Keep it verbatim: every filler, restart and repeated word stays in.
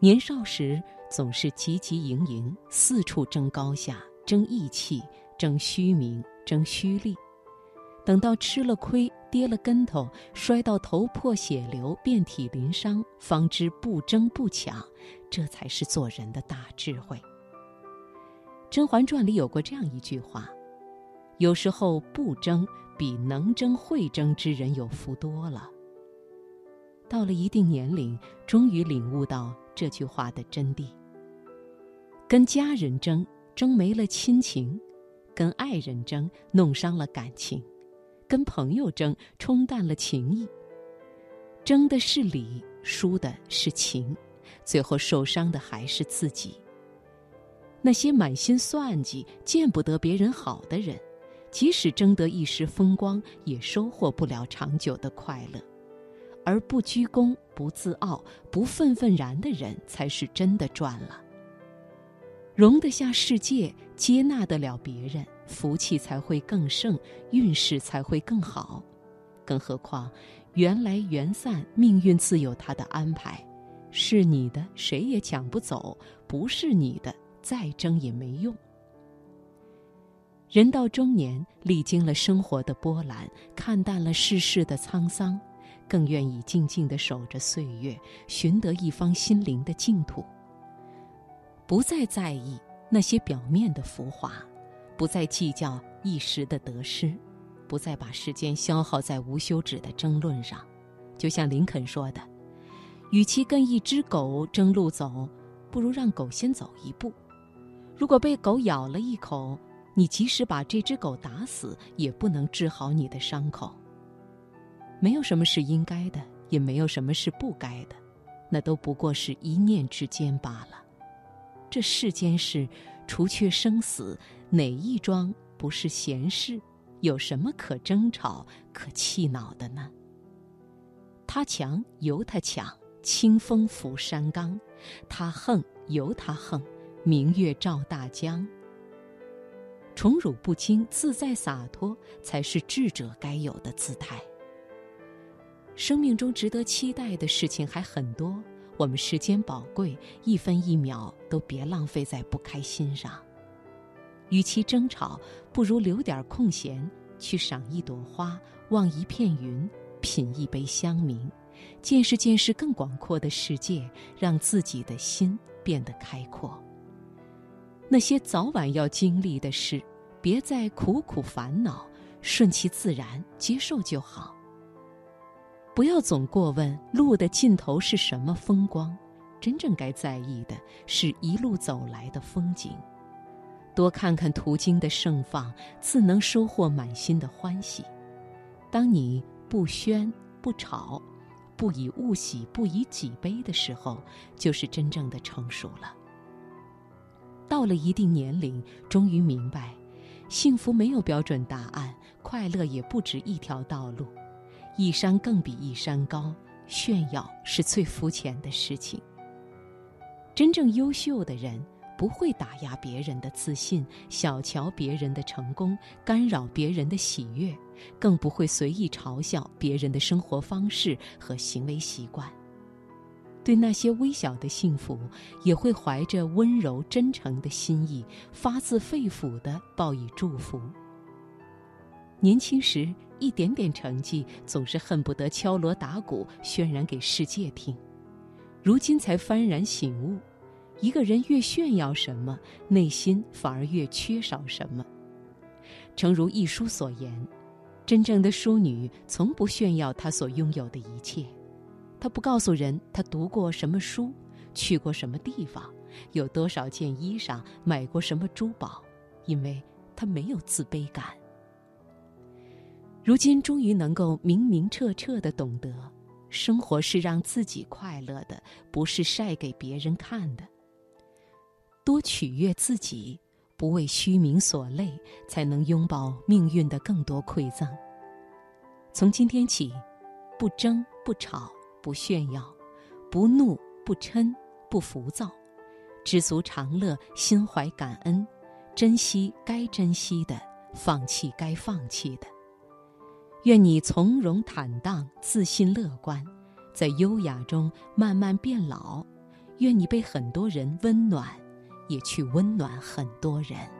年少时总是汲汲营营，四处争高下，争义气，争虚名，争虚利。等到吃了亏，跌了跟头，摔到头破血流，遍体鳞伤，方知不争不抢，这才是做人的大智慧。《甄嬛传》里有过这样一句话：有时候不争比能争会争之人有福多了。到了一定年龄，终于领悟到这句话的真谛。跟家人争，争没了亲情；跟爱人争，弄伤了感情；跟朋友争，冲淡了情谊。争的是理，输的是情，最后受伤的还是自己。那些满心算计、见不得别人好的人，即使争得一时风光，也收获不了长久的快乐。而不居功、不自傲、不愤愤然的人，才是真的赚了。容得下世界，接纳得了别人，福气才会更盛，运势才会更好。更何况，缘来缘散，命运自有它的安排。是你的，谁也抢不走；不是你的，再争也没用。人到中年，历经了生活的波澜，看淡了世事的沧桑，更愿意静静地守着岁月，寻得一方心灵的净土。不再在意那些表面的浮华，不再计较一时的得失，不再把时间消耗在无休止的争论上。就像林肯说的，与其跟一只狗争路走，不如让狗先走一步。如果被狗咬了一口，你即使把这只狗打死，也不能治好你的伤口。没有什么是应该的，也没有什么是不该的，那都不过是一念之间罢了。这世间事，除却生死，哪一桩不是闲事？有什么可争吵、可气恼的呢？他强由他强，清风拂山岗；他横由他横，明月照大江。宠辱不惊，自在洒脱，才是智者该有的姿态。生命中值得期待的事情还很多，我们时间宝贵，一分一秒都别浪费在不开心上。与其争吵，不如留点空闲，去赏一朵花，望一片云，品一杯香茗，见识见识更广阔的世界，让自己的心变得开阔。那些早晚要经历的事，别再苦苦烦恼，顺其自然，接受就好。不要总过问路的尽头是什么风光，真正该在意的是一路走来的风景。多看看途经的盛放，自能收获满心的欢喜。当你不喧不吵，不以物喜，不以己悲的时候，就是真正的成熟了。到了一定年龄，终于明白，幸福没有标准答案，快乐也不止一条道路。一山更比一山高，炫耀是最肤浅的事情。真正优秀的人，不会打压别人的自信，小瞧别人的成功，干扰别人的喜悦，更不会随意嘲笑别人的生活方式和行为习惯。对那些微小的幸福，也会怀着温柔真诚的心意，发自肺腑地报以祝福。年轻时一点点成绩，总是恨不得敲锣打鼓渲染给世界听。如今才幡然醒悟，一个人越炫耀什么，内心反而越缺少什么。诚如一书所言，真正的淑女从不炫耀她所拥有的一切，她不告诉人她读过什么书，去过什么地方，有多少件衣裳，买过什么珠宝，因为她没有自卑感。如今终于能够明明彻彻地懂得，生活是让自己快乐的，不是晒给别人看的。多取悦自己，不为虚名所累，才能拥抱命运的更多馈赠。从今天起，不争不吵，不炫耀，不怒不嗔，不浮躁，知足常乐，心怀感恩，珍惜该珍惜的，放弃该放弃的。愿你从容坦荡，自信乐观，在优雅中慢慢变老；愿你被很多人温暖，也去温暖很多人。